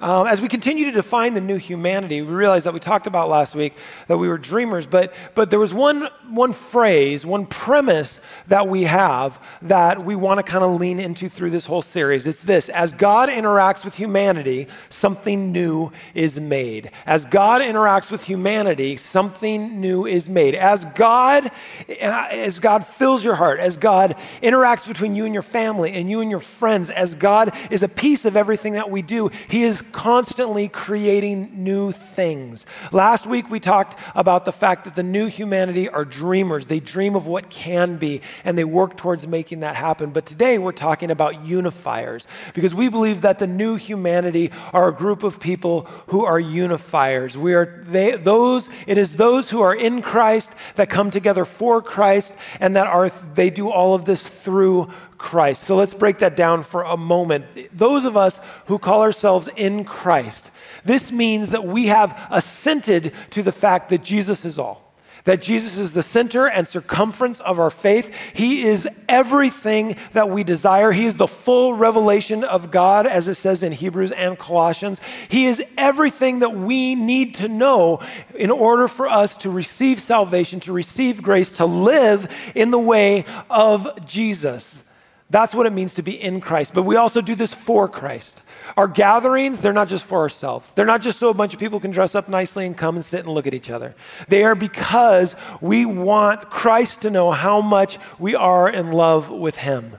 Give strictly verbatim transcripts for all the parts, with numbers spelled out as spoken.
Um, as we continue to define the new humanity, we realized that we talked about last week that we were dreamers, but but there was one one phrase, one premise that we have that we want to kind of lean into through this whole series. It's this: as God interacts with humanity, something new is made. As God interacts with humanity, something new is made. As God, as God fills your heart, as God interacts between you and your family and you and your friends, as God is a piece of everything that we do, He is constantly creating new things. Last week, we talked about the fact that the new humanity are dreamers. They dream of what can be, and they work towards making that happen. But today, we're talking about unifiers, because we believe that the new humanity are a group of people who are unifiers. We are they, those. It is those who are in Christ that come together for Christ, and that are they do all of this through Christ. So let's break that down for a moment. Those of us who call ourselves in Christ, this means that we have assented to the fact that Jesus is all, that Jesus is the center and circumference of our faith. He is everything that we desire. He is the full revelation of God, as it says in Hebrews and Colossians. He is everything that we need to know in order for us to receive salvation, to receive grace, to live in the way of Jesus. That's what it means to be in Christ. But we also do this for Christ. Our gatherings, they're not just for ourselves. They're not just so a bunch of people can dress up nicely and come and sit and look at each other. They are because we want Christ to know how much we are in love with Him.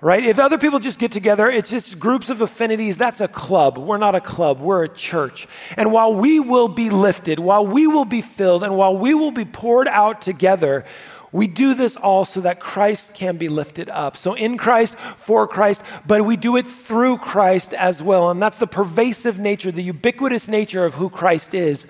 Right? If other people just get together, it's just groups of affinities. That's a club. We're not a club. We're a church. And while we will be lifted, while we will be filled, and while we will be poured out together, we do this all so that Christ can be lifted up. So in Christ, for Christ, but we do it through Christ as well. And that's the pervasive nature, the ubiquitous nature of who Christ is,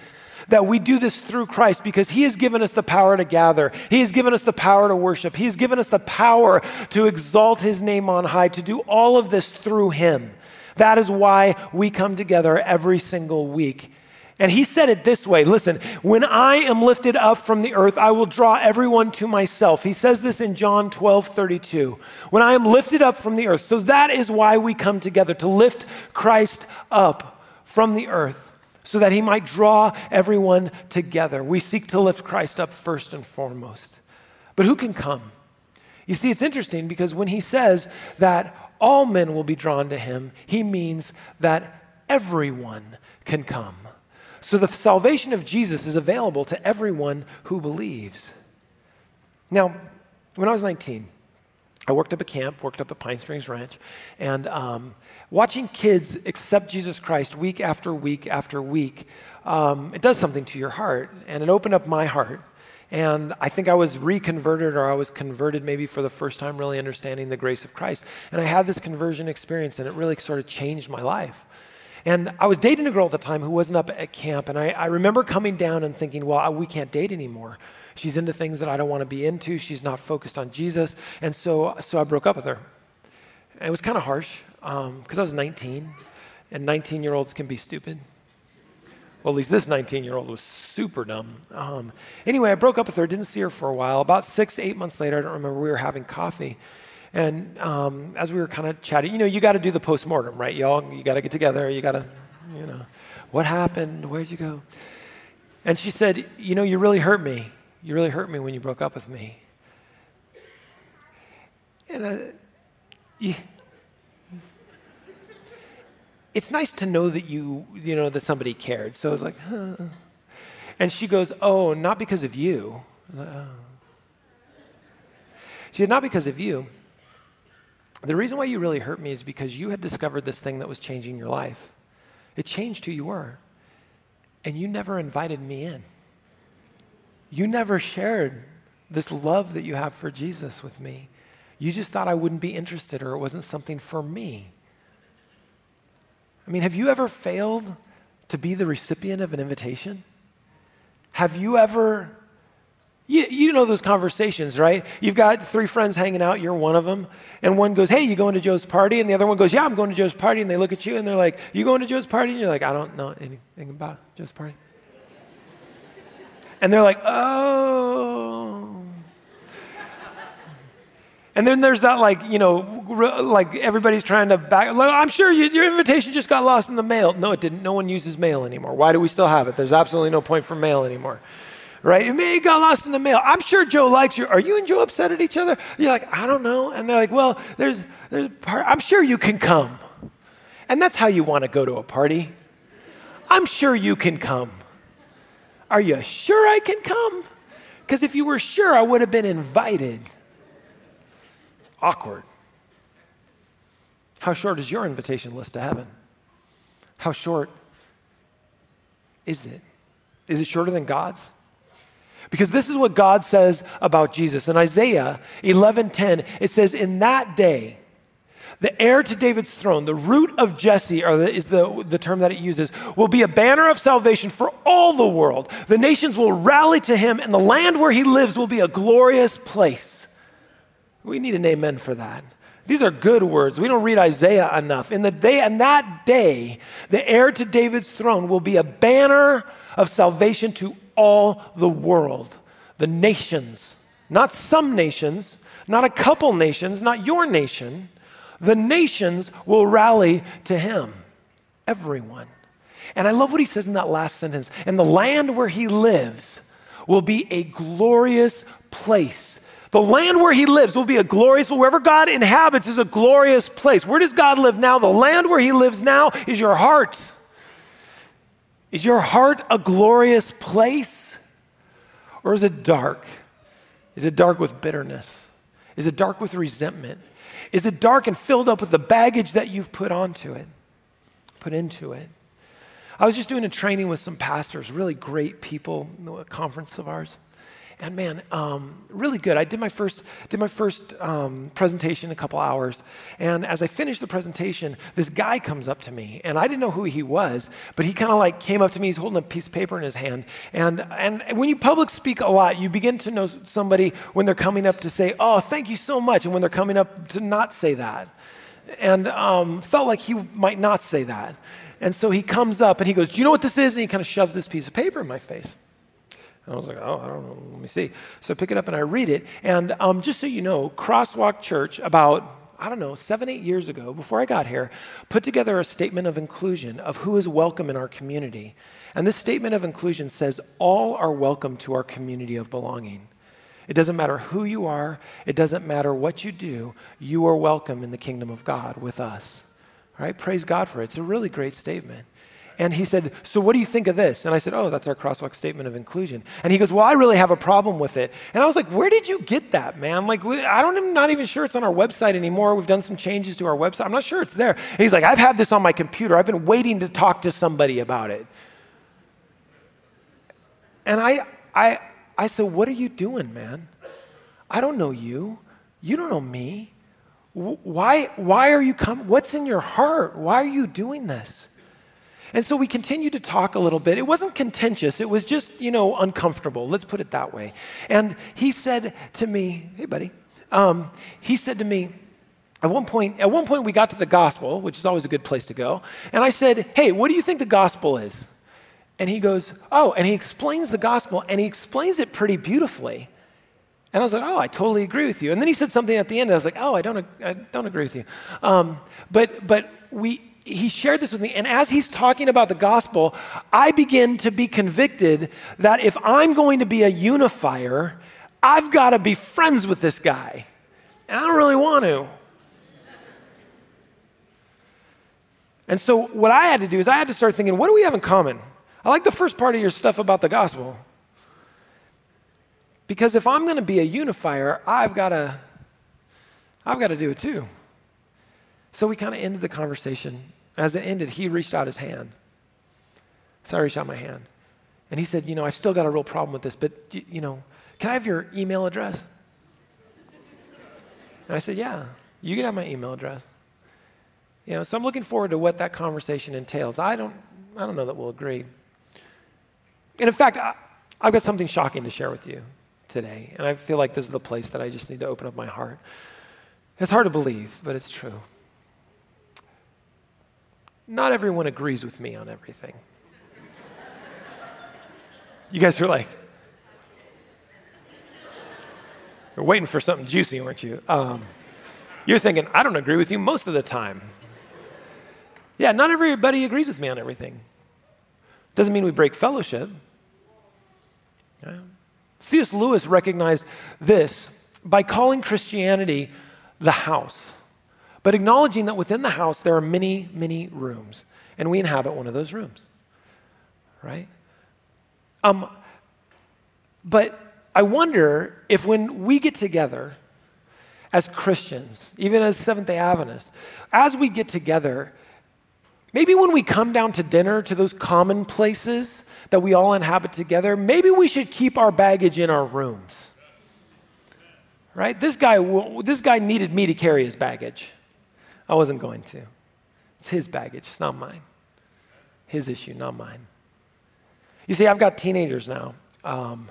that we do this through Christ because He has given us the power to gather. He has given us the power to worship. He has given us the power to exalt His name on high, to do all of this through Him. That is why we come together every single week. And He said it this way, listen, when I am lifted up from the earth, I will draw everyone to myself. He says this in John twelve thirty-two. When I am lifted up from the earth. So that is why we come together, to lift Christ up from the earth so that He might draw everyone together. We seek to lift Christ up first and foremost. But who can come? You see, it's interesting because when He says that all men will be drawn to Him, He means that everyone can come. So the salvation of Jesus is available to everyone who believes. Now, when I was nineteen, I worked up a camp, worked up at Pine Springs Ranch, and um, watching kids accept Jesus Christ week after week after week, um, it does something to your heart, and it opened up my heart. And I think I was reconverted, or I was converted maybe for the first time, really understanding the grace of Christ. And I had this conversion experience, and it really sort of changed my life. And I was dating a girl at the time who wasn't up at camp, and I, I remember coming down and thinking, well, I, we can't date anymore. She's into things that I don't want to be into. She's not focused on Jesus. And so so I broke up with her. And it was kind of harsh because um, I was nineteen, and nineteen-year-olds can be stupid. Well, at least this nineteen-year-old was super dumb. Um, anyway, I broke up with her, didn't see her for a while. About six, eight months later, I don't remember, we were having coffee. And um, as we were kind of chatting, you know, you got to do the postmortem, right? Y'all, you got to get together. You got to, you know, what happened? Where'd you go? And she said, you know, you really hurt me. You really hurt me when you broke up with me. And I, yeah. It's nice to know that you, you know, that somebody cared. So I was like, huh. And she goes, oh, not because of you. Like, oh. She said, not because of you. The reason why you really hurt me is because you had discovered this thing that was changing your life. It changed who you were. And you never invited me in. You never shared this love that you have for Jesus with me. You just thought I wouldn't be interested, or it wasn't something for me. I mean, have you ever failed to be the recipient of an invitation? Have you ever... You, you know those conversations, right? You've got three friends hanging out, you're one of them, and one goes, hey, you going to Joe's party? And the other one goes, yeah, I'm going to Joe's party. And they look at you and they're like, you going to Joe's party? And you're like, I don't know anything about Joe's party. And they're like, oh. And then there's that, like, you know, like everybody's trying to back. I'm sure you, your invitation just got lost in the mail. No, it didn't. No one uses mail anymore. Why do we still have it? There's absolutely no point for mail anymore, right? It may have got lost in the mail. I'm sure Joe likes you. Are you and Joe upset at each other? You're like, I don't know. And they're like, well, there's, there's part. I'm sure you can come. And that's how you want to go to a party. I'm sure you can come. Are you sure I can come? Because if you were sure, I would have been invited. Awkward. How short is your invitation list to heaven? How short is it? Is it shorter than God's? Because this is what God says about Jesus. In Isaiah eleven ten, it says, in that day, the heir to David's throne, the root of Jesse, or the, is the, the term that it uses, will be a banner of salvation for all the world. The nations will rally to him, and the land where he lives will be a glorious place. We need an amen for that. These are good words. We don't read Isaiah enough. In the day, in that day, the heir to David's throne will be a banner of salvation to all the world, the nations, not some nations, not a couple nations, not your nation. The nations will rally to him, everyone. And I love what he says in that last sentence. And the land where he lives will be a glorious place. The land where he lives will be a glorious, wherever God inhabits is a glorious place. Where does God live now? The land where he lives now is your heart. Is your heart a glorious place? Or is it dark? Is it dark with bitterness? Is it dark with resentment? Is it dark and filled up with the baggage that you've put onto it, put into it? I was just doing a training with some pastors, really great people, a conference of ours. And man, um, really good. I did my first did my first um, presentation in a couple hours. And as I finished the presentation, this guy comes up to me. And I didn't know who he was, but he kind of like came up to me. He's holding a piece of paper in his hand. And, and when you public speak a lot, you begin to know somebody when they're coming up to say, oh, thank you so much. And when they're coming up to not say that. And um, felt like he might not say that. And so he comes up and he goes, do you know what this is? And he kind of shoves this piece of paper in my face. I was like, oh, I don't know, let me see. So I pick it up and I read it. And um, just so you know, Crosswalk Church, about, I don't know, seven, eight years ago, before I got here, put together a statement of inclusion of who is welcome in our community. And this statement of inclusion says, all are welcome to our community of belonging. It doesn't matter who you are. It doesn't matter what you do. You are welcome in the kingdom of God with us. All right, praise God for it. It's a really great statement. And he said, so what do you think of this? And I said, oh, that's our Crosswalk statement of inclusion. And he goes, well, I really have a problem with it. And I was like, where did you get that, man? Like, I don't, I'm not even sure it's on our website anymore. We've done some changes to our website. I'm not sure it's there. And he's like, I've had this on my computer. I've been waiting to talk to somebody about it. And I, I, I said, what are you doing, man? I don't know you. You don't know me. Why, why are you coming? What's in your heart? Why are you doing this? And so we continued to talk a little bit. It wasn't contentious. It was just, you know, uncomfortable. Let's put it that way. And he said to me, hey, buddy. Um, he said to me, at one point, at one point we got to the gospel, which is always a good place to go. And I said, hey, what do you think the gospel is? And he goes, oh, and he explains the gospel, and he explains it pretty beautifully. And I was like, oh, I totally agree with you. And then he said something at the end, and I was like, oh, I don't, I don't agree with you. Um, but, but we... He shared this with me, and as he's talking about the gospel, I begin to be convicted that if I'm going to be a unifier, I've got to be friends with this guy, and I don't really want to. And so what I had to do is I had to start thinking, what do we have in common? I like the first part of your stuff about the gospel, because if I'm going to be a unifier, I've got to, I've got to do it too. So we kind of ended the conversation. As it ended, he reached out his hand. So I reached out my hand. And he said, you know, I've still got a real problem with this, but, you know, can I have your email address? And I said, yeah, you can have my email address. You know, so I'm looking forward to what that conversation entails. I don't, I don't know that we'll agree. And in fact, I, I've got something shocking to share with you today. And I feel like this is the place that I just need to open up my heart. It's hard to believe, but it's true. Not everyone agrees with me on everything. You guys are like, You're waiting for something juicy, weren't you? Um, you're thinking, I don't agree with you most of the time. Yeah, not everybody agrees with me on everything. Doesn't mean we break fellowship. Yeah. C S Lewis recognized this by calling Christianity the house, but acknowledging that within the house there are many, many rooms, and we inhabit one of those rooms, right? Um, but I wonder if when we get together as Christians, even as Seventh-day Adventists, as we get together, maybe when we come down to dinner to those common places that we all inhabit together, maybe we should keep our baggage in our rooms, right? This guy, this guy needed me to carry his baggage. I wasn't going to. It's his baggage, it's not mine. His issue, not mine. You see, I've got teenagers now. Um,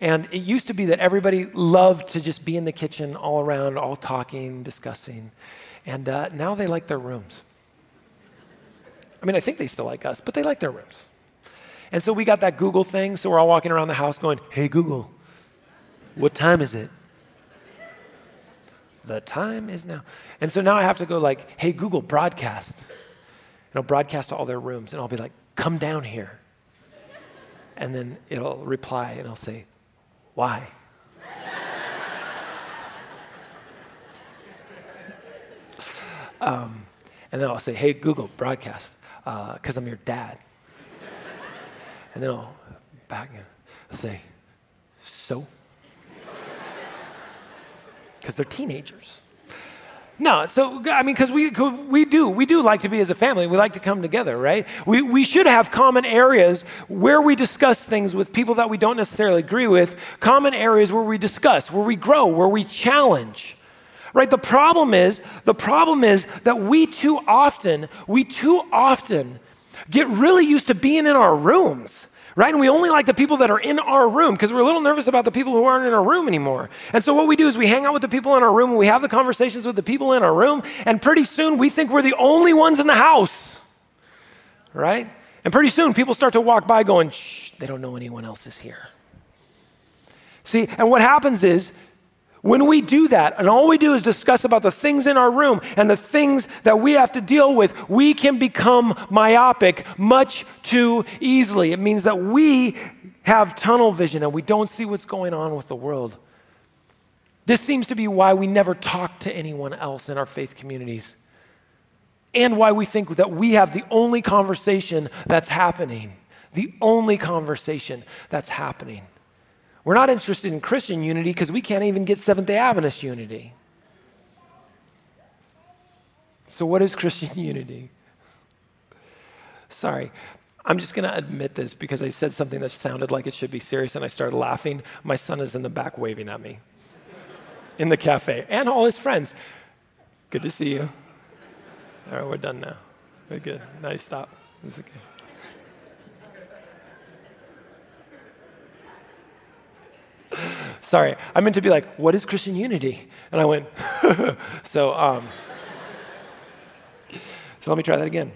And it used to be that everybody loved to just be in the kitchen all around, all talking, discussing. And uh, now they like their rooms. I mean, I think they still like us, but they like their rooms. And so we got that Google thing, so we're all walking around the house going, hey, Google, what time is it? The time is now. And so now I have to go like, hey, Google, broadcast. And I'll broadcast to all their rooms, and I'll be like, come down here. And then it'll reply, and I'll say, why? um, and then I'll say, hey, Google, broadcast, because uh, I'm your dad. And then I'll back and I'll say, so? Because they're teenagers. No, so, I mean, because we cause we do. We do like to be as a family. We like to come together, right? We we should have common areas where we discuss things with people that we don't necessarily agree with, common areas where we discuss, where we grow, where we challenge, right? The problem is, the problem is that we too often, we too often get really used to being in our rooms, right? And we only like the people that are in our room because we're a little nervous about the people who aren't in our room anymore. And so what we do is we hang out with the people in our room and we have the conversations with the people in our room, and pretty soon we think we're the only ones in the house, right? And pretty soon people start to walk by going, shh, they don't know anyone else is here. See, and what happens is when we do that and all we do is discuss about the things in our room and the things that we have to deal with, we can become myopic much too easily. It means that we have tunnel vision and we don't see what's going on with the world. This seems to be why we never talk to anyone else in our faith communities and why we think that we have the only conversation that's happening, the only conversation that's happening. We're not interested in Christian unity because we can't even get Seventh-day Adventist unity. So what is Christian unity? Sorry, I'm just going to admit this because I said something that sounded like it should be serious and I started laughing. My son is in the back waving at me in the cafe and all his friends. Good to see you. All right, we're done now. We're good. Now you stop. It's okay. Sorry, I meant to be like, what is Christian unity? And I went, so um, so let me try that again.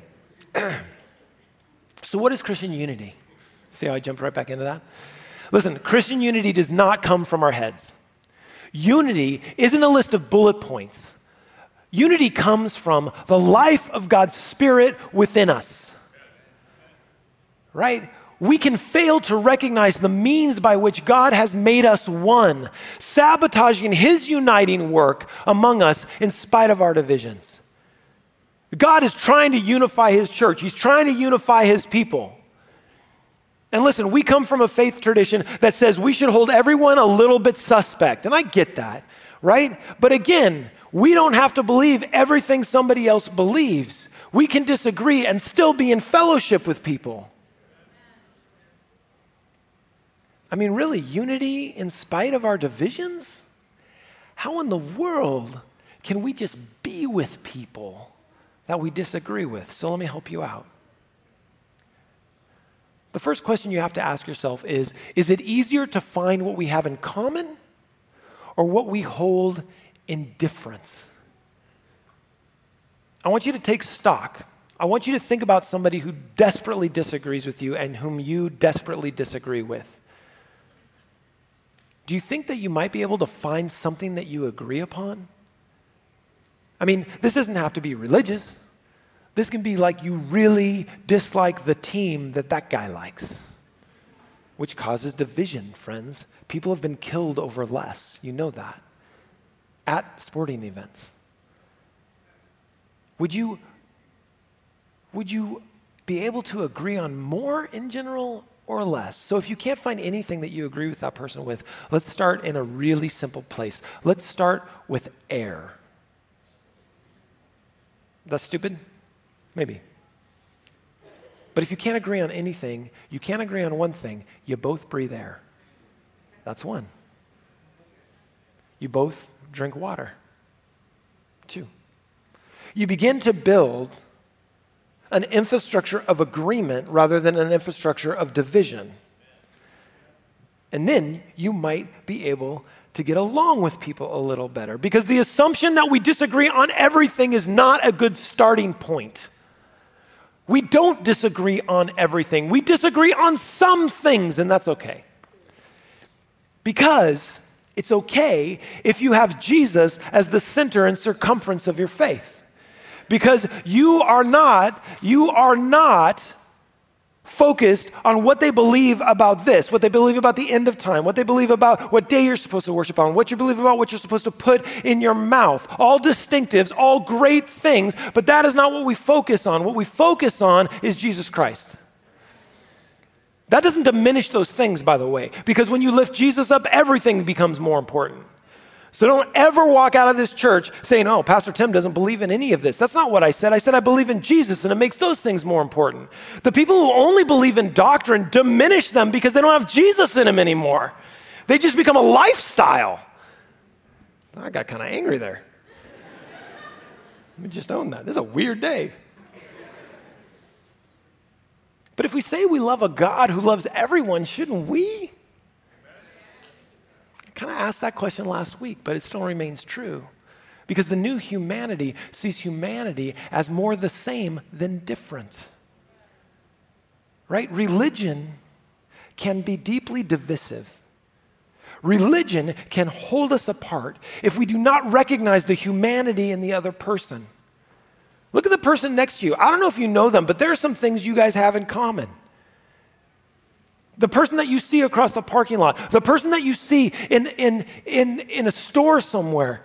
So what is Christian unity? See how I jumped right back into that? Listen, Christian unity does not come from our heads. Unity isn't a list of bullet points. Unity comes from the life of God's Spirit within us, right? We can fail to recognize the means by which God has made us one, sabotaging his uniting work among us in spite of our divisions. God is trying to unify his church. He's trying to unify his people. And listen, we come from a faith tradition that says we should hold everyone a little bit suspect. And I get that, right? But again, we don't have to believe everything somebody else believes. We can disagree and still be in fellowship with people. I mean, really, unity in spite of our divisions? How in the world can we just be with people that we disagree with? So let me help you out. The first question you have to ask yourself is, is it easier to find what we have in common or what we hold in difference? I want you to take stock. I want you to think about somebody who desperately disagrees with you and whom you desperately disagree with. do you think that you might be able to find something that you agree upon? I mean, this doesn't have to be religious. This can be like you really dislike the team that that guy likes, which causes division, friends. People have been killed over less. You know that. At sporting events. Would you, would you be able to agree on more in general or less? So if you can't find anything that you agree with that person with, let's start in a really simple place. Let's start with air. That's stupid? Maybe. But if you can't agree on anything, you can't agree on one thing, you both breathe air. That's one. You both drink water. Two. You begin to build an infrastructure of agreement rather than an infrastructure of division. And then you might be able to get along with people a little better, because the assumption that we disagree on everything is not a good starting point. We don't disagree on everything. We disagree on some things, and that's okay. Because it's okay if you have Jesus as the center and circumference of your faith. Because you are not, you are not focused on what they believe about this, what they believe about the end of time, what they believe about what day you're supposed to worship on, what you believe about what you're supposed to put in your mouth. All distinctives, all great things, but that is not what we focus on. What we focus on is Jesus Christ. That doesn't diminish those things, by the way, because when you lift Jesus up, everything becomes more important. So don't ever walk out of this church saying, oh, Pastor Tim doesn't believe in any of this. That's not what I said. I said I believe in Jesus, and it makes those things more important. The people who only believe in doctrine diminish them because they don't have Jesus in them anymore. They just become a lifestyle. I got kind of angry there. Let me just own that. This is a weird day. But if we say we love a God who loves everyone, shouldn't we? Kind of asked that question last week, but it still remains true, because the new humanity sees humanity as more the same than different, right? Religion can be deeply divisive. Religion can hold us apart if we do not recognize the humanity in the other person. Look at the person next to you. I don't know if you know them, but there are some things you guys have in common. The person that you see across the parking lot, the person that you see in, in, in, in a store somewhere,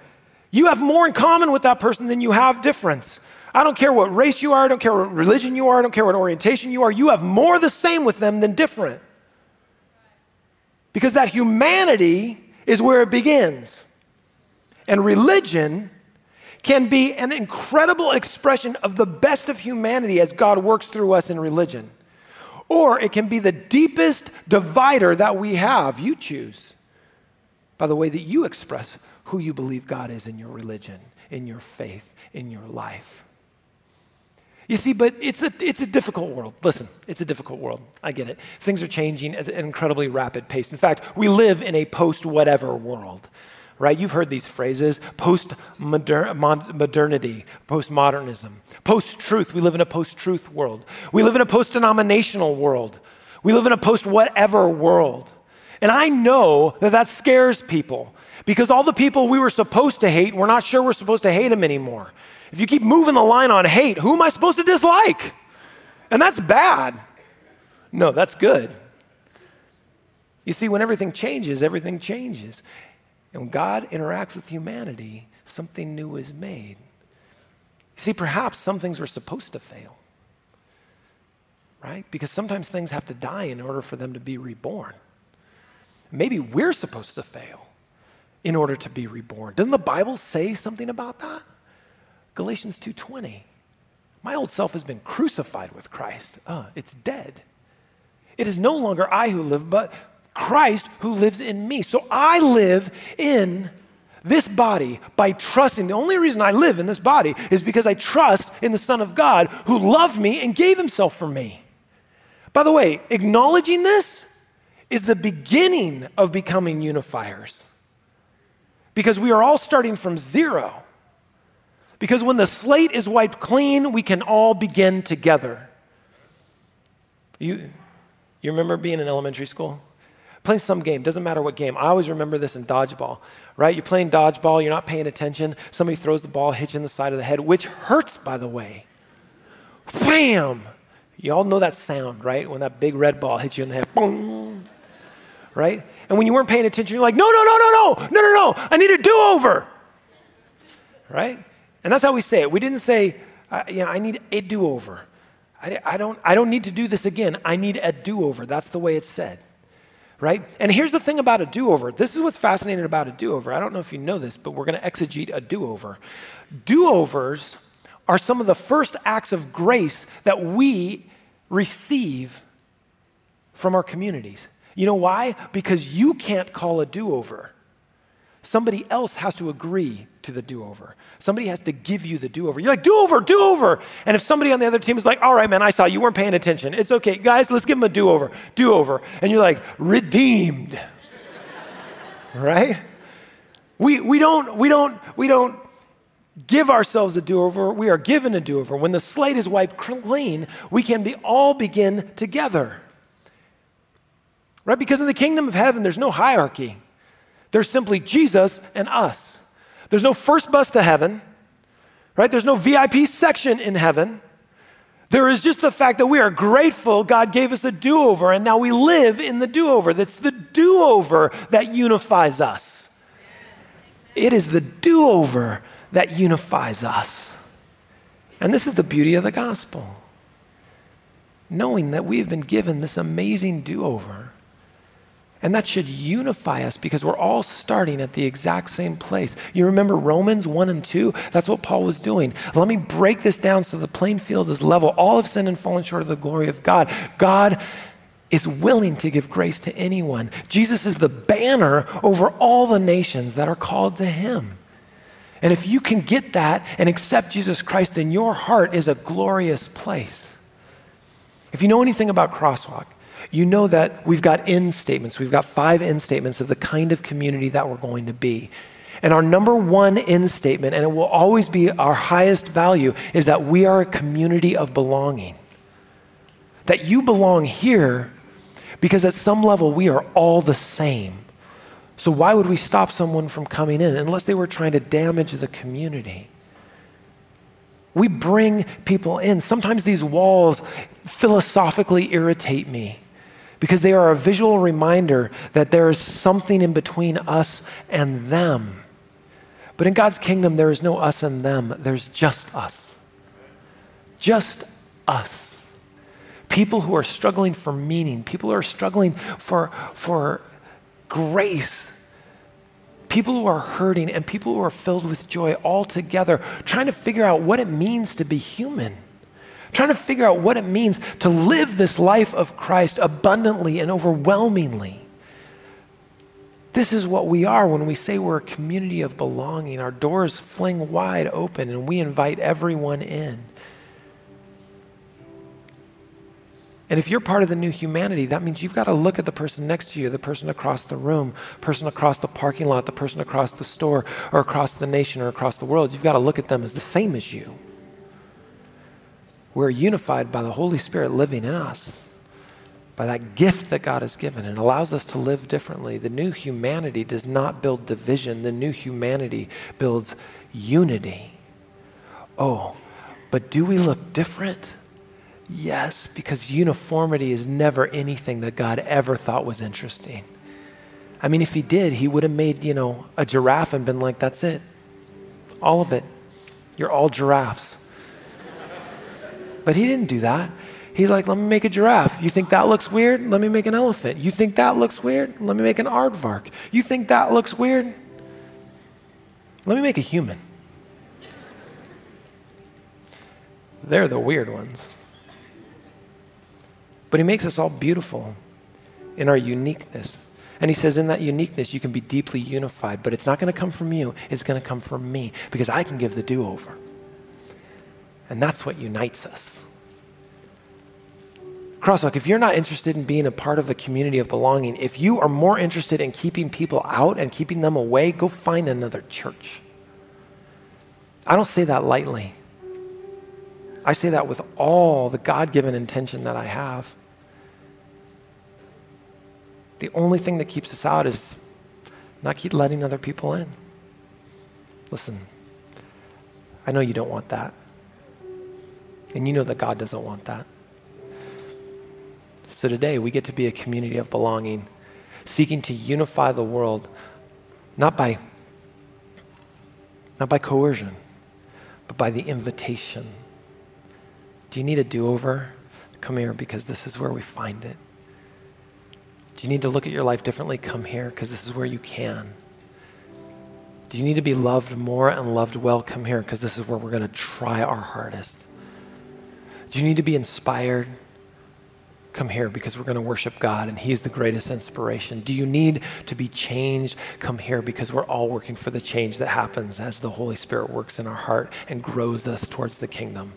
you have more in common with that person than you have difference. I don't care what race you are, I don't care what religion you are, I don't care what orientation you are, you have more the same with them than different. Because that humanity is where it begins. And religion can be an incredible expression of the best of humanity as God works through us in religion. Or it can be the deepest divider that we have. You choose by the way that you express who you believe God is in your religion, in your faith, in your life. You see, but it's a, it's a difficult world. Listen, it's a difficult world. I get it. Things are changing at an incredibly rapid pace. In fact, we live in a post-whatever world, right? You've heard these phrases, post-modernity, postmodernism, post-truth. We live in a post-truth world. We live in a post-denominational world. We live in a post-whatever world. And I know that that scares people, because all the people we were supposed to hate, we're not sure we're supposed to hate them anymore. If you keep moving the line on hate, who am I supposed to dislike? And that's bad. No, that's good. You see, when everything changes, everything changes. And when God interacts with humanity, something new is made. See, perhaps some things were supposed to fail, right? Because sometimes things have to die in order for them to be reborn. Maybe we're supposed to fail in order to be reborn. Doesn't the Bible say something about that? Galatians two twenty. My old self has been crucified with Christ. Uh, it's dead. It is no longer I who live, but Christ who lives in me. So I live in this body by trusting. The only reason I live in this body is because I trust in the Son of God who loved me and gave himself for me. By the way, acknowledging this is the beginning of becoming unifiers, because we are all starting from zero. Because when the slate is wiped clean, we can all begin together. You, you remember being in elementary school? Play some game, doesn't matter what game. I always remember this in dodgeball, right? You're playing dodgeball, you're not paying attention. Somebody throws the ball, hits you in the side of the head, which hurts, by the way. Bam! You all know that sound, right? When that big red ball hits you in the head, boom, right? And when you weren't paying attention, you're like, no, no, no, no, no, no, no, no, I need a do-over, right? And that's how we say it. We didn't say, I, you know, I need a do-over. I, I don't, I don't need to do this again. I need a do-over. That's the way it's said, right? And here's the thing about a do-over. This is what's fascinating about a do-over. I don't know if you know this, but we're going to exegete a do-over. Do-overs are some of the first acts of grace that we receive from our communities. You know why? Because you can't call a do-over. Somebody else has to agree to the do-over. Somebody has to give you the do-over. You're like, do-over, do-over. And if somebody on the other team is like, all right, man, I saw you weren't paying attention. It's okay, guys, let's give them a do-over, do-over. And you're like, redeemed, right? We we don't, we don't, we don't give ourselves a do-over. We are given a do-over. When the slate is wiped clean, we can be all begin together, right? Because in the kingdom of heaven, there's no hierarchy. There's simply Jesus and us. There's no first bus to heaven, right? There's no V I P section in heaven. There is just the fact that we are grateful God gave us a do-over, and now we live in the do-over. That's the do-over that unifies us. It is the do-over that unifies us. And this is the beauty of the gospel. Knowing that we have been given this amazing do-over. And that should unify us because we're all starting at the exact same place. You remember Romans one and two? That's what Paul was doing. Let me break this down so the playing field is level. All have sinned and fallen short of the glory of God. God is willing to give grace to anyone. Jesus is the banner over all the nations that are called to him. And if you can get that and accept Jesus Christ, then your heart is a glorious place. If you know anything about Crosswalk, you know that we've got in statements. We've got five in statements of the kind of community that we're going to be. And our number one in statement, and it will always be our highest value, is that we are a community of belonging. That you belong here because at some level we are all the same. So why would we stop someone from coming in unless they were trying to damage the community? We bring people in. Sometimes these walls philosophically irritate me, because they are a visual reminder that there is something in between us and them. But in God's kingdom, there is no us and them. There's just us. Just us. People who are struggling for meaning. People who are struggling for, for grace. People who are hurting and people who are filled with joy all together, trying to figure out what it means to be human. Trying to figure out what it means to live this life of Christ abundantly and overwhelmingly. This is what we are when we say we're a community of belonging. Our doors fling wide open and we invite everyone in. And if you're part of the new humanity, that means you've got to look at the person next to you, the person across the room, person across the parking lot, the person across the store, or across the nation, or across the world. You've got to look at them as the same as you. We're unified by the Holy Spirit living in us, by that gift that God has given and allows us to live differently. The new humanity does not build division. The new humanity builds unity. Oh, but do we look different? Yes, because uniformity is never anything that God ever thought was interesting. I mean, if he did, he would have made, you know, a giraffe and been like, that's it, all of it. You're all giraffes. But he didn't do that. He's like, let me make a giraffe. You think that looks weird? Let me make an elephant. You think that looks weird? Let me make an aardvark. You think that looks weird? Let me make a human. They're the weird ones. But he makes us all beautiful in our uniqueness. And he says in that uniqueness, you can be deeply unified, but it's not going to come from you. It's going to come from me because I can give the do-over. And that's what unites us. Crosswalk, if you're not interested in being a part of a community of belonging, if you are more interested in keeping people out and keeping them away, go find another church. I don't say that lightly. I say that with all the God-given intention that I have. The only thing that keeps us out is not keep letting other people in. Listen, I know you don't want that. And you know that God doesn't want that. So today we get to be a community of belonging, seeking to unify the world, not by, not by coercion, but by the invitation. Do you need a do-over? Come here, because this is where we find it. Do you need to look at your life differently? Come here, because this is where you can. Do you need to be loved more and loved well? Come here, because this is where we're going to try our hardest. Do you need to be inspired? Come here, because we're going to worship God, and he's the greatest inspiration. Do you need to be changed? Come here, because we're all working for the change that happens as the Holy Spirit works in our heart and grows us towards the kingdom.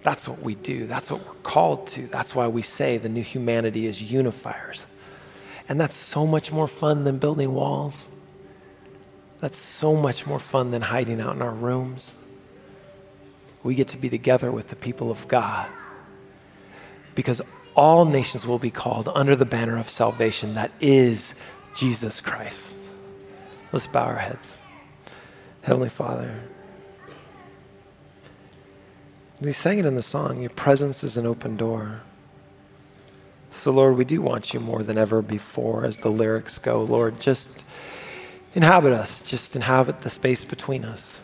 That's what we do. That's what we're called to. That's why we say the new humanity is unifiers. And that's so much more fun than building walls. That's so much more fun than hiding out in our rooms. We get to be together with the people of God, because all nations will be called under the banner of salvation that is Jesus Christ. Let's bow our heads. Heavenly Father, we sang it in the song, your presence is an open door. So Lord, we do want you more than ever before as the lyrics go. Lord, just inhabit us, just inhabit the space between us.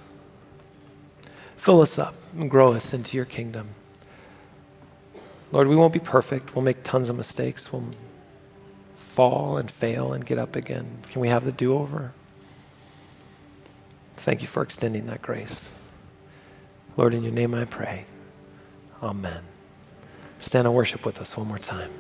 Fill us up and grow us into your kingdom. Lord, we won't be perfect. We'll make tons of mistakes. We'll fall and fail and get up again. Can we have the do-over? Thank you for extending that grace. Lord, in your name I pray. Amen. Stand and worship with us one more time.